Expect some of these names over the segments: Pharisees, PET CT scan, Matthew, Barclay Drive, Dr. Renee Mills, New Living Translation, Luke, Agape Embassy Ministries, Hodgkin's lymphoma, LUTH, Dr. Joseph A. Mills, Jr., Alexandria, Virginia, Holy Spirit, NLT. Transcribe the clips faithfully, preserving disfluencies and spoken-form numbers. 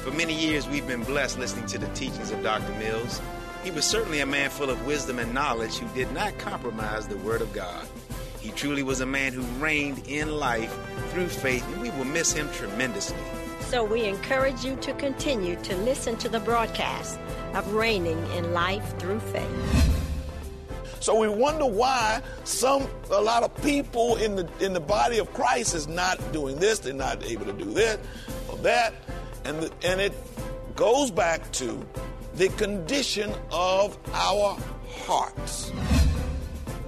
For many years, we've been blessed listening to the teachings of Doctor Mills. He was certainly a man full of wisdom and knowledge who did not compromise the Word of God. He truly was a man who reigned in life through faith, and we will miss him tremendously. So we encourage you to continue to listen to the broadcast of Reigning in Life Through Faith. So we wonder why some, a lot of people in the in the body of Christ is not doing this, they're not able to do that or that, and the, and it goes back to the condition of our hearts.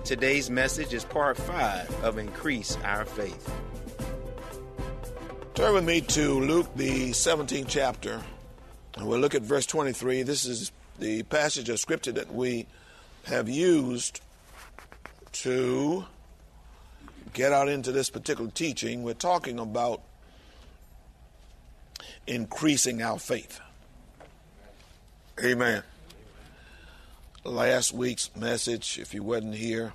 Today's message is part five of Increase Our Faith. Turn with me to Luke, the seventeenth chapter, and we'll look at verse twenty-three. This is the passage of Scripture that we have used to get out into this particular teaching. We're talking about increasing our faith. Amen. Last week's message, if you wasn't here,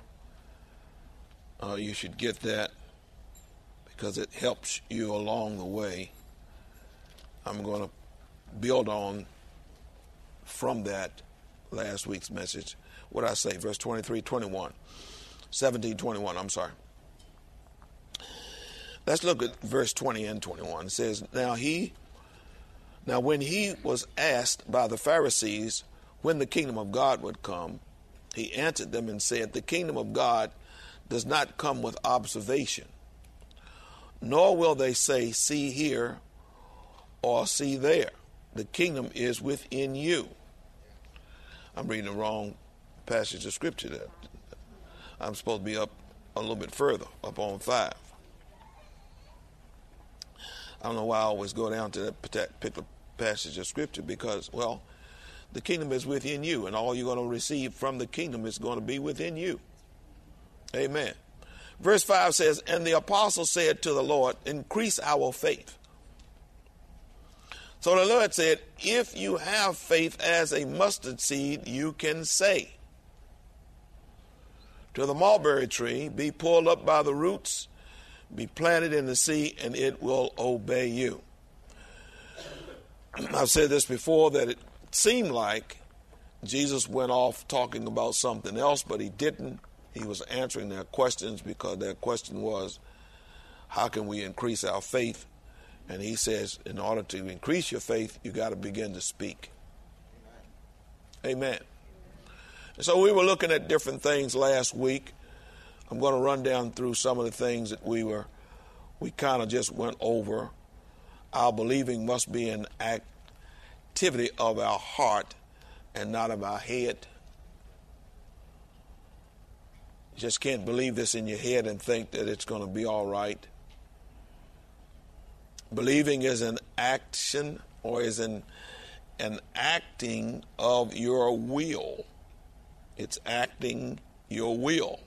uh, you should get that, because it helps you along the way. I'm going to build on from that last week's message. What I say, verse twenty-three, twenty-one, seventeen, twenty-one, I'm sorry. Let's look at verse twenty and twenty-one. It says, Now he, now when he was asked by the Pharisees when the kingdom of God would come, he answered them and said, The kingdom of God does not come with observation. Nor will they say, see here or see there. The kingdom is within you. I'm reading the wrong passage of Scripture there. I'm supposed to be up a little bit further, up on five. I don't know why I always go down to that particular passage of Scripture because, well, the kingdom is within you, and all you're going to receive from the kingdom is going to be within you. Amen. Verse five says, And the apostles said to the Lord, Increase our faith. So the Lord said, If you have faith as a mustard seed, you can say to the mulberry tree, Be pulled up by the roots, be planted in the sea, and it will obey you. I've said this before, that it seemed like Jesus went off talking about something else, but he didn't. He was answering their questions because their question was, how can we increase our faith? And he says, in order to increase your faith, you got to begin to speak. Amen. Amen. And so we were looking at different things last week. I'm going to run down through some of the things that we were, we kind of just went over. Our believing must be an activity of our heart and not of our head. You just can't believe this in your head and think that it's going to be all right. Believing is an action or is an, an acting of your will. It's acting your will.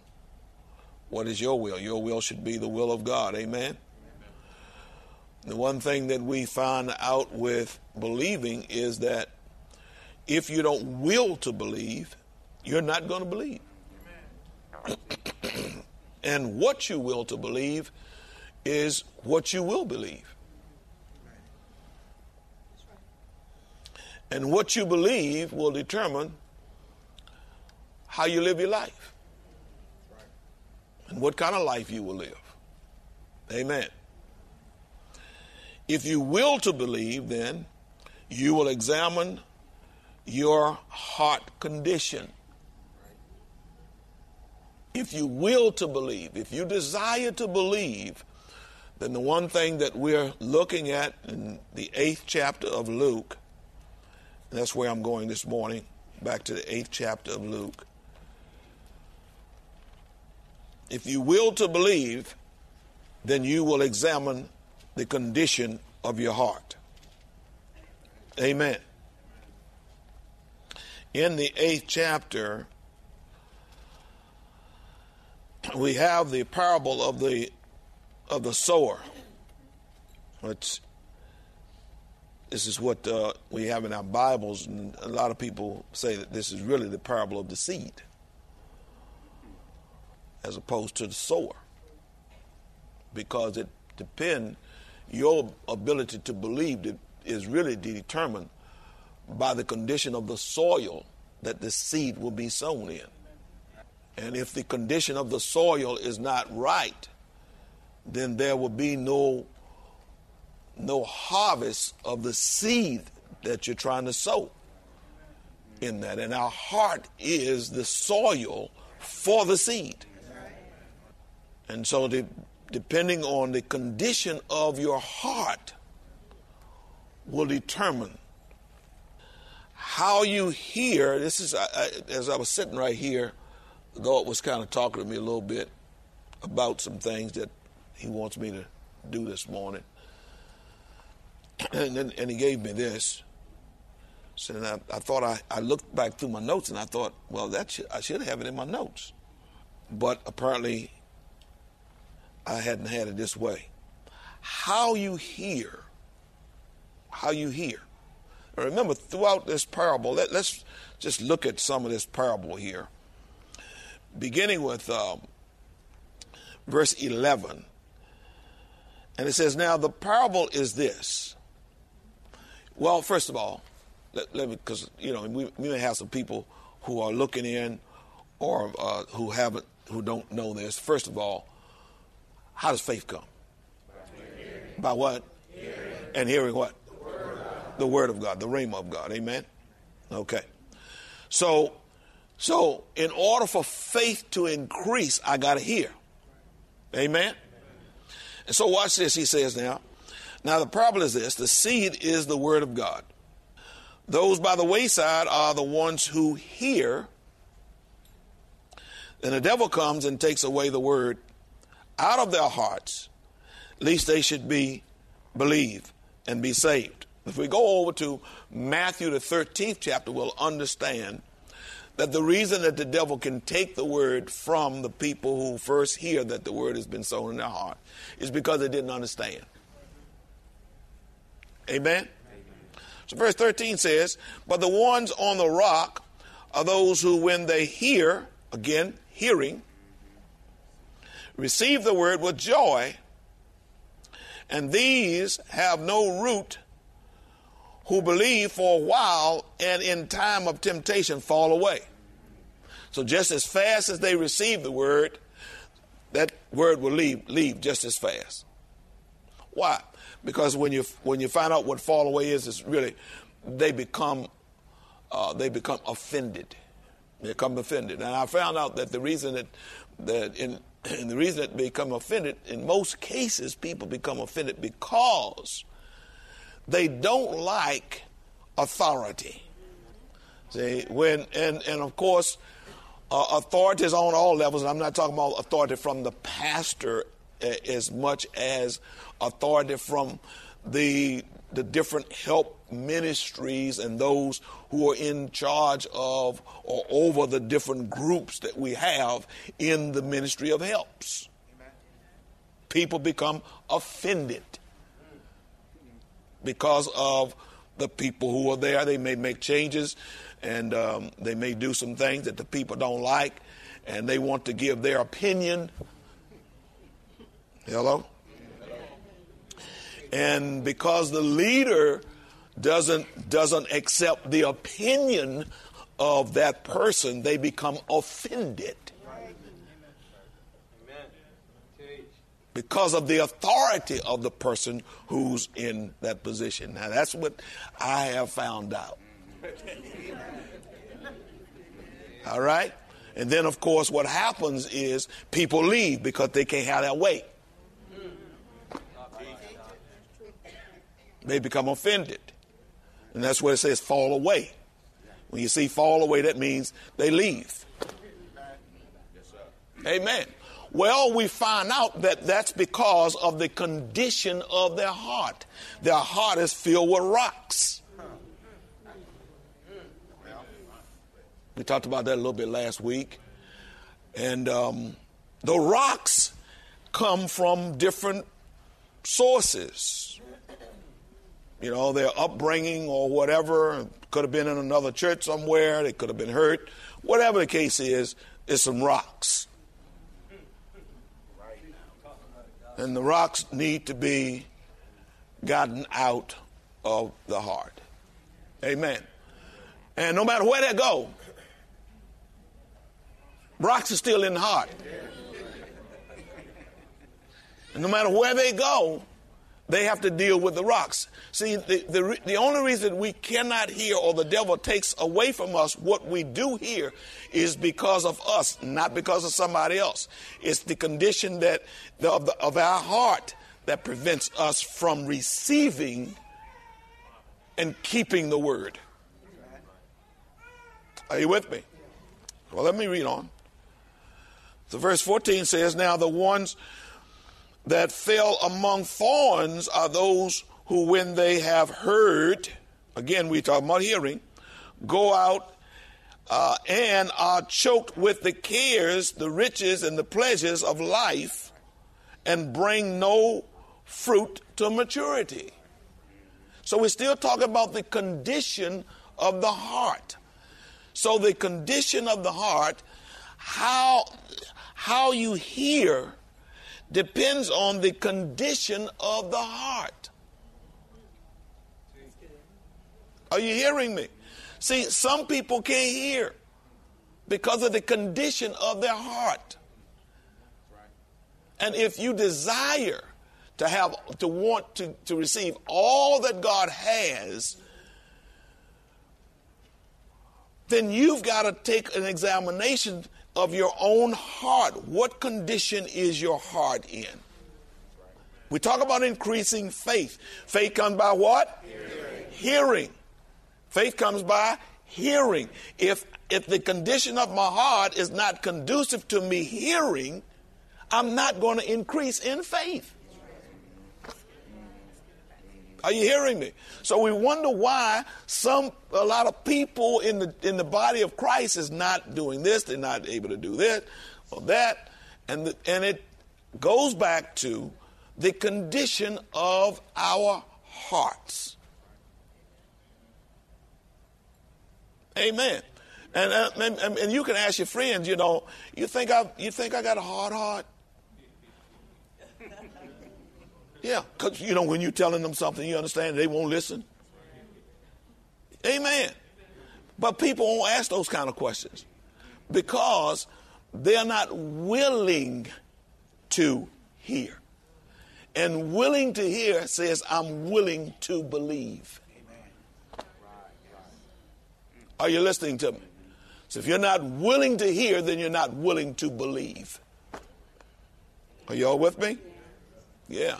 What is your will? Your will should be the will of God. Amen? Amen. The one thing that we find out with believing is that if you don't will to believe, you're not going to believe. And what you will to believe is what you will believe. And what you believe will determine how you live your life and what kind of life you will live. Amen. If you will to believe, then you will examine your heart condition. If you will to believe, if you desire to believe, then the one thing that we're looking at in the eighth chapter of Luke, and that's where I'm going this morning, back to the eighth chapter of Luke. If you will to believe, then you will examine the condition of your heart. Amen. In the eighth chapter, we have the parable of the of the sower. It's, this is what uh, we have in our Bibles, and a lot of people say that this is really the parable of the seed, as opposed to the sower, because it depends. Your ability to believe is really determined by the condition of the soil that the seed will be sown in. And if the condition of the soil is not right, then there will be no, no harvest of the seed that you're trying to sow in that. And our heart is the soil for the seed. And so the depending on the condition of your heart will determine how you hear. This is, I, I, as I was sitting right here, God was kind of talking to me a little bit about some things that he wants me to do this morning. And, and, and he gave me this. So I, I thought, I, I looked back through my notes and I thought, well, that should, I should have it in my notes. But apparently I hadn't had it this way. How you hear, how you hear. Now remember, throughout this parable, let, let's just look at some of this parable here. Beginning with um, verse eleven. And it says, now the parable is this. Well, first of all, let, let me, because, you know, we, we may have some people who are looking in or uh, who haven't, who don't know this. First of all, how does faith come? By, By what? Hearing. And hearing what? The word of God, the, word of God, the rhema of God. Amen? Okay. So, so in order for faith to increase, I got to hear. Amen? Amen? And so watch this. He says now, now the problem is this. The seed is the word of God. Those by the wayside are the ones who hear. Then the devil comes and takes away the word out of their hearts, lest they should be believe and be saved. If we go over to Matthew, the thirteenth chapter, we'll understand that the reason that the devil can take the word from the people who first hear that the word has been sown in their heart is because they didn't understand. Amen? Amen. So verse thirteen says, but the ones on the rock are those who, when they hear, again, hearing, receive the word with joy, and these have no root, who believe for a while and in time of temptation fall away. So just as fast as they receive the word, that word will leave, leave just as fast. Why? Because when you when you find out what fall away is, it's really they become uh, they become offended. They become offended, and I found out that the reason that that in And the reason that they become offended, in most cases, people become offended because they don't like authority. See, when and, and of course, uh, authority is on all levels. And I'm not talking about authority from the pastor as much as authority from the the different help ministries and those who are in charge of or over the different groups that we have in the ministry of helps. Amen. People become offended because of the people who are there. They may make changes, and um, they may do some things that the people don't like, and they want to give their opinion. Hello? And because the leader doesn't doesn't accept the opinion of that person, they become offended. Because of the authority of the person who's in that position. Now, that's what I have found out. All right? And then, of course, what happens is people leave because they can't have their way. They become offended. And that's where it says fall away. When you see fall away, that means they leave. Amen. Well, we find out that that's because of the condition of their heart. Their heart is filled with rocks. We talked about that a little bit last week. And um, the rocks come from different sources. You know, their upbringing or whatever. Could have been in another church somewhere. They could have been hurt. Whatever the case is, it's some rocks. And the rocks need to be gotten out of the heart. Amen. And no matter where they go, rocks are still in the heart. And no matter where they go, they have to deal with the rocks. See, the, the, the only reason we cannot hear or the devil takes away from us what we do hear is because of us, not because of somebody else. It's the condition that the, of, the, of our heart that prevents us from receiving and keeping the word. Are you with me? Well, let me read on. So verse fourteen says, now the ones that fell among thorns are those who, when they have heard, again, we talk about hearing, go out uh, and are choked with the cares, the riches, and the pleasures of life, and bring no fruit to maturity. So we're still talking about the condition of the heart. So the condition of the heart, how how you hear, depends on the condition of the heart. Are you hearing me? See, some people can't hear because of the condition of their heart. And if you desire to have, to want to, to receive all that God has, then you've got to take an examination of your own heart. What condition is your heart in? We talk about increasing faith. Faith comes by what? Hearing. Hearing. Faith comes by hearing. If if the condition of my heart is not conducive to me hearing, I'm not going to increase in faith. Are you hearing me? So we wonder why some a lot of people in the in the body of Christ is not doing this. They're not able to do this or that, and the, and it goes back to the condition of our hearts. Amen. And and, and you can ask your friends. You know, you think I you think I got a hard heart? Yeah, because, you know, when you're telling them something, you understand they won't listen. Amen. But people won't ask those kind of questions because they're not willing to hear. And willing to hear says, I'm willing to believe. Are you listening to me? So if you're not willing to hear, then you're not willing to believe. Are you all with me? Yeah.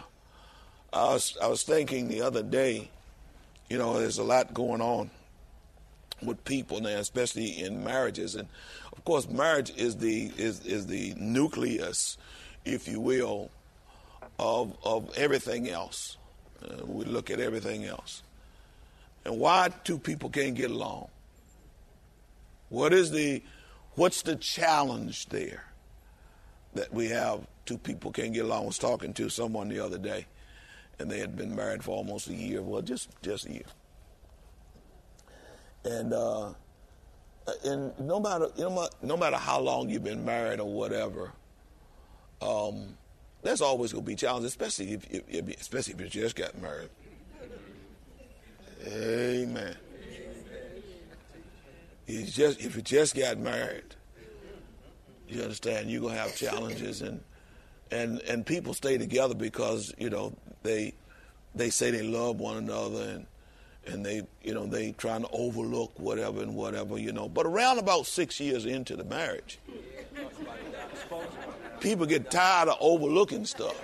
I was, I was thinking the other day, you know, there's a lot going on with people now, especially in marriages. And, of course, marriage is the is, is the nucleus, if you will, of, of everything else. Uh, we look at everything else. And why two people can't get along? What is the, what's the challenge there that we have two people can't get along? I was talking to someone the other day. and they had been married for almost a year. Well, just, just a year. And uh, and no matter you know, no matter how long you've been married or whatever, um, that's always going to be challenges, especially if, if, if especially if you just got married. Amen. You just if you just got married, you understand you're gonna have challenges, and and and people stay together because you know they they say they love one another, and and they you know they trying to overlook whatever and whatever you know. But around about six years into the marriage, people get tired of overlooking stuff.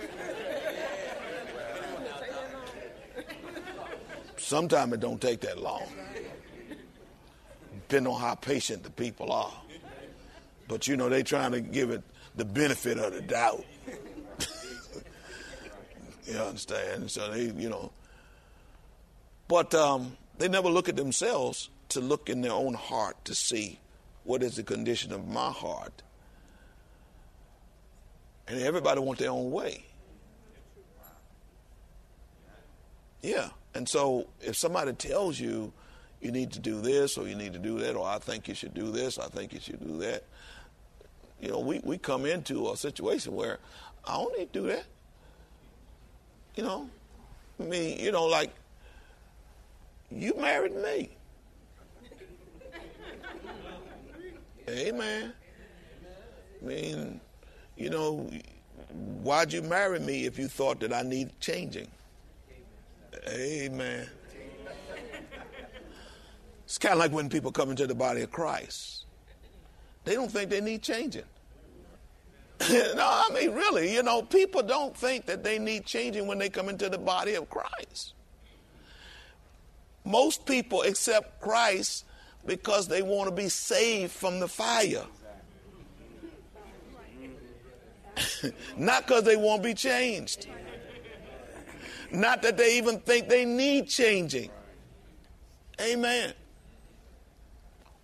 Sometimes it don't take that long. Depending on how patient the people are. But, you know, they trying to give it the benefit of the doubt. You understand? So they, you know. But um, they never look at themselves to look in their own heart to see what is the condition of my heart. And everybody wants their own way. Yeah. And so if somebody tells you, you need to do this, or you need to do that, or I think you should do this, I think you should do that. You know, we, we come into a situation where I don't need to do that. You know, I mean, you know, like, you married me. Amen. I mean, you know, why'd you marry me if you thought that I need changing? Amen. It's kind of like when people come into the body of Christ. They don't think they need changing. No, I mean, really, you know, people don't think that they need changing when they come into the body of Christ. Most people accept Christ because they want to be saved from the fire. Not because they want to be changed. Not that they even think they need changing. Amen.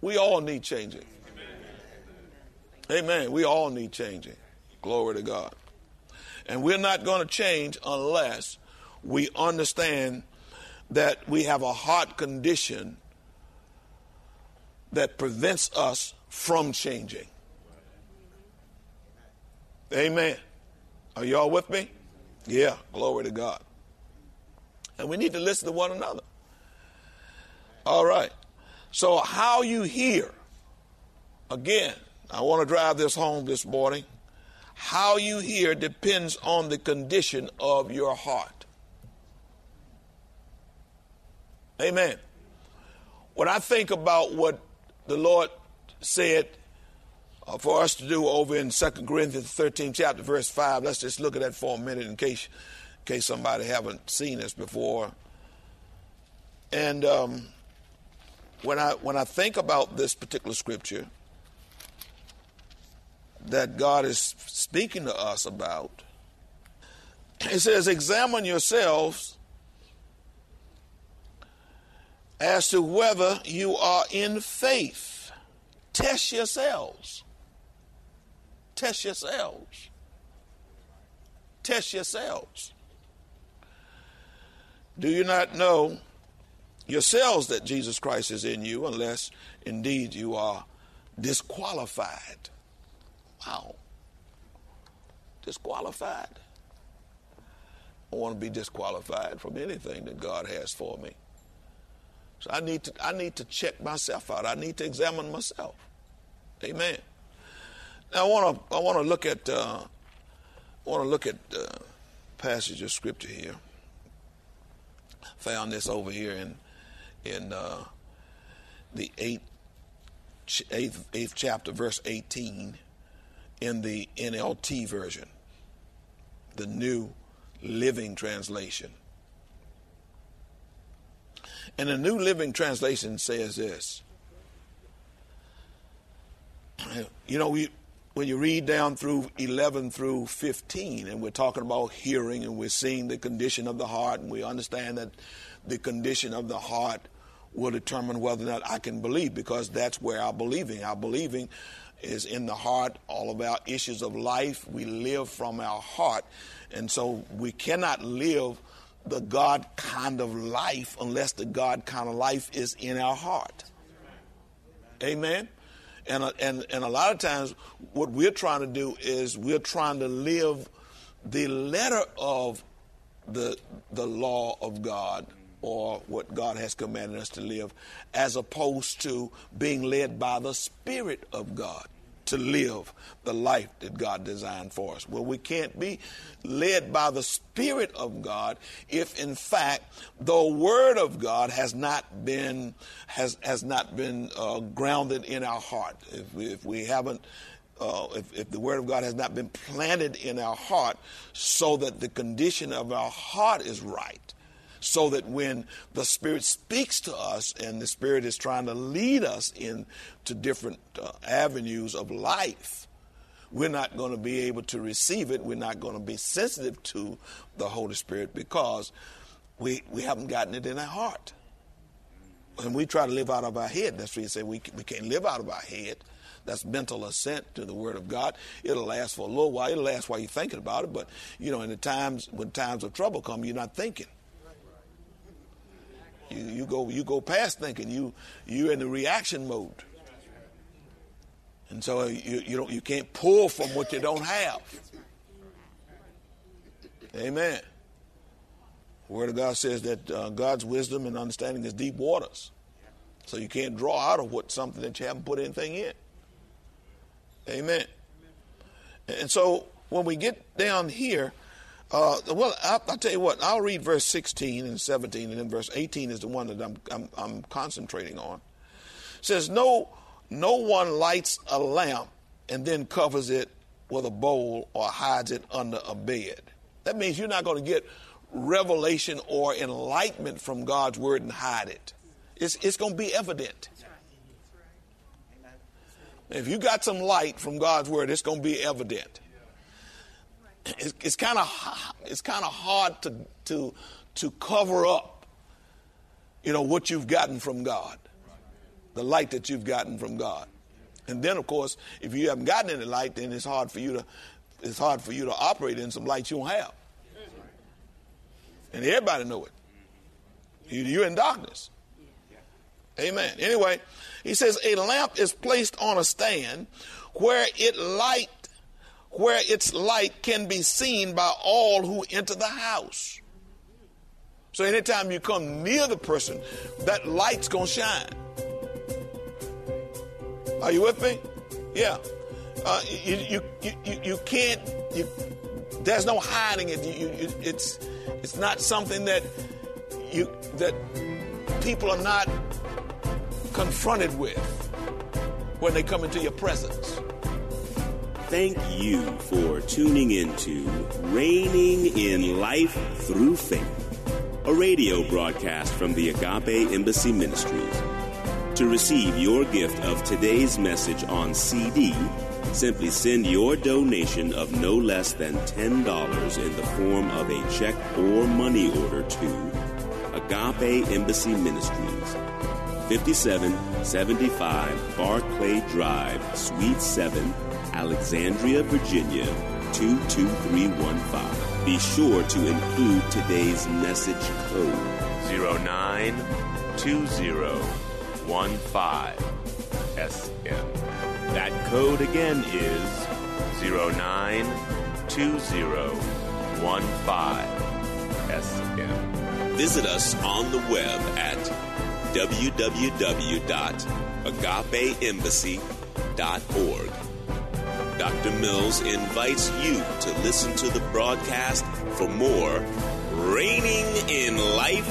We all need changing. Amen. Amen. We all need changing. Glory to God. And we're not going to change unless we understand that we have a heart condition that prevents us from changing. Amen. Are y'all with me? Yeah. Glory to God. And we need to listen to one another. All right. So how you hear, again, I want to drive this home this morning. How you hear depends on the condition of your heart. Amen. When I think about what the Lord said uh, for us to do over in Second Corinthians thirteen chapter verse five, let's just look at that for a minute in case, in case somebody haven't seen this before. And um, when I when I think about this particular scripture that God is speaking to us about, it says, examine yourselves as to whether you are in faith. Test yourselves. Test yourselves. Test yourselves. Do you not know yourselves that Jesus Christ is in you, unless indeed you are disqualified? Wow. Disqualified. I want to be disqualified from anything that God has for me. So I need to I need to check myself out. I need to examine myself. Amen. Now I want to I want to look at uh, I want to look at uh, passage of scripture here. Found this over here in. In uh, the eighth, eighth, eighth chapter, verse eighteen, in the N L T version, the New Living Translation. And the New Living Translation says this. You know, we, when you read down through eleven through fifteen, and we're talking about hearing, and we're seeing the condition of the heart, and we understand that the condition of the heart will determine whether or not I can believe, because that's where our believing. Our believing is in the heart. All of our issues of life, we live from our heart. And so we cannot live the God kind of life unless the God kind of life is in our heart. Amen. And, and, and a lot of times what we're trying to do is we're trying to live the letter of the the law of God or what God has commanded us to live, as opposed to being led by the Spirit of God to live the life that God designed for us. Well, we can't be led by the Spirit of God if, in fact, the Word of God has not been has has not been uh, grounded in our heart. If we, if we haven't, uh, if if the Word of God has not been planted in our heart, so that the condition of our heart is right. So that when the Spirit speaks to us and the Spirit is trying to lead us into different uh, avenues of life, we're not going to be able to receive it. We're not going to be sensitive to the Holy Spirit because we we haven't gotten it in our heart. And we try to live out of our head. That's what he said. We, we can't live out of our head. That's mental assent to the Word of God. It'll last for a little while. It'll last while you're thinking about it. But, you know, in the times when times of trouble come, you're not thinking. You, you go you go past thinking. You you're in the reaction mode, and so you you don't you can't pull from what you don't have. Amen. The Word of God says that uh, God's wisdom and understanding is deep waters, so you can't draw out of what something that you haven't put anything in. Amen. And so when we get down here. Uh, well, I'll, I'll tell you what. I'll read verse sixteen and seventeen, and then verse eighteen is the one that I'm I'm, I'm concentrating on. It says, "No, no one lights a lamp and then covers it with a bowl or hides it under a bed." That means you're not going to get revelation or enlightenment from God's word and hide it. It's it's going to be evident. If you got some light from God's word, it's going to be evident. It's, it's kind of it's kind of hard to to to cover up, you know, what you've gotten from God, the light that you've gotten from God, and then of course, if you haven't gotten any light, then it's hard for you to it's hard for you to operate in some light you don't have, and everybody know it. You, you're in darkness. Amen. Anyway, he says a lamp is placed on a stand where it light. where its light can be seen by all who enter the house. So anytime you come near the person, that light's going to shine. Are you with me? Yeah. Uh, you, you, you, you can't, you, there's no hiding it. You, you, it's, it's not something that you, that people are not confronted with when they come into your presence. Thank you for tuning into Reigning in Life Through Faith, a radio broadcast from the Agape Embassy Ministries. To receive your gift of today's message on C D, simply send your donation of no less than ten dollars in the form of a check or money order to Agape Embassy Ministries, fifty-seven seventy-five Barclay Drive, Suite seven, Alexandria, Virginia, two two three one five. Be sure to include today's message code zero nine two zero one five S M. That code again is zero nine two zero one five S M. Visit us on the web at w w w dot agape embassy dot org. Doctor Mills invites you to listen to the broadcast for more Reigning in Life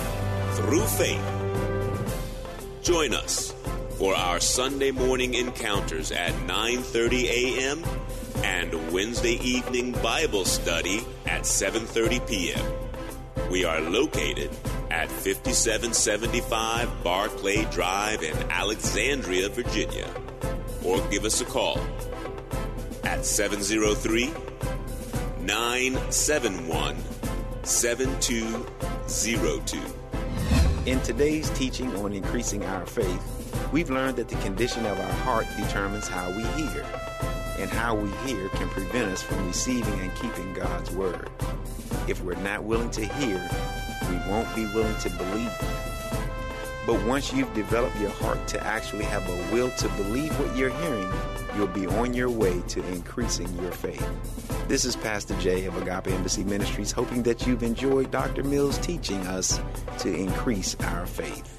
Through Faith. Join us for our Sunday morning encounters at nine thirty a m and Wednesday evening Bible study at seven thirty p m We are located at fifty-seven seventy-five Barclay Drive in Alexandria, Virginia. Or give us a call at seven zero three nine seven one seven two zero two. In today's teaching on increasing our faith, we've learned that the condition of our heart determines how we hear, and how we hear can prevent us from receiving and keeping God's word. If we're not willing to hear, we won't be willing to believe them. But once you've developed your heart to actually have a will to believe what you're hearing, you'll be on your way to increasing your faith. This is Pastor Jay of Agape Embassy Ministries, hoping that you've enjoyed Doctor Mills teaching us to increase our faith.